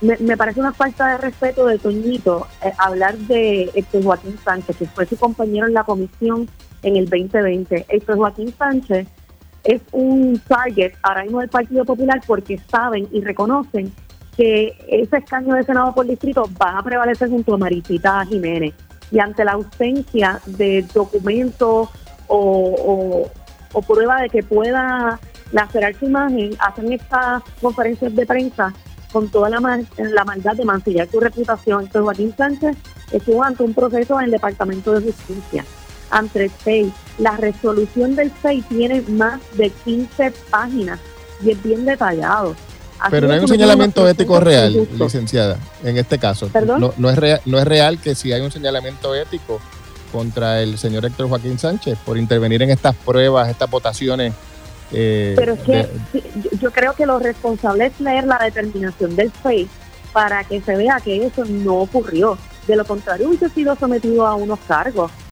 Me parece una falta de respeto de Toñito hablar de Héctor Joaquín Sánchez, que fue su compañero en la comisión en el 2020. Héctor Joaquín Sánchez es un target ahora mismo del Partido Popular porque saben y reconocen que ese escaño de Senado por distrito va a prevalecer junto a Maricita Jiménez. Y ante la ausencia de documentos o prueba de que pueda lacerar su imagen, hacen estas conferencias de prensa con toda la maldad de mancillar su reputación. Entonces, Joaquín Sánchez estuvo ante un proceso en el Departamento de Justicia, ante el SEI. La resolución del SEI tiene más de 15 páginas y es bien detallado. Así pero no hay un señalamiento ético real, injusto, licenciada, en este caso. ¿Perdón? No es real que si hay un señalamiento ético contra el señor Héctor Joaquín Sánchez por intervenir en estas pruebas, estas votaciones. Pero es que yo creo que lo responsable es leer la determinación del FEI para que se vea que eso no ocurrió. De lo contrario, hubiese sido sometido a unos cargos.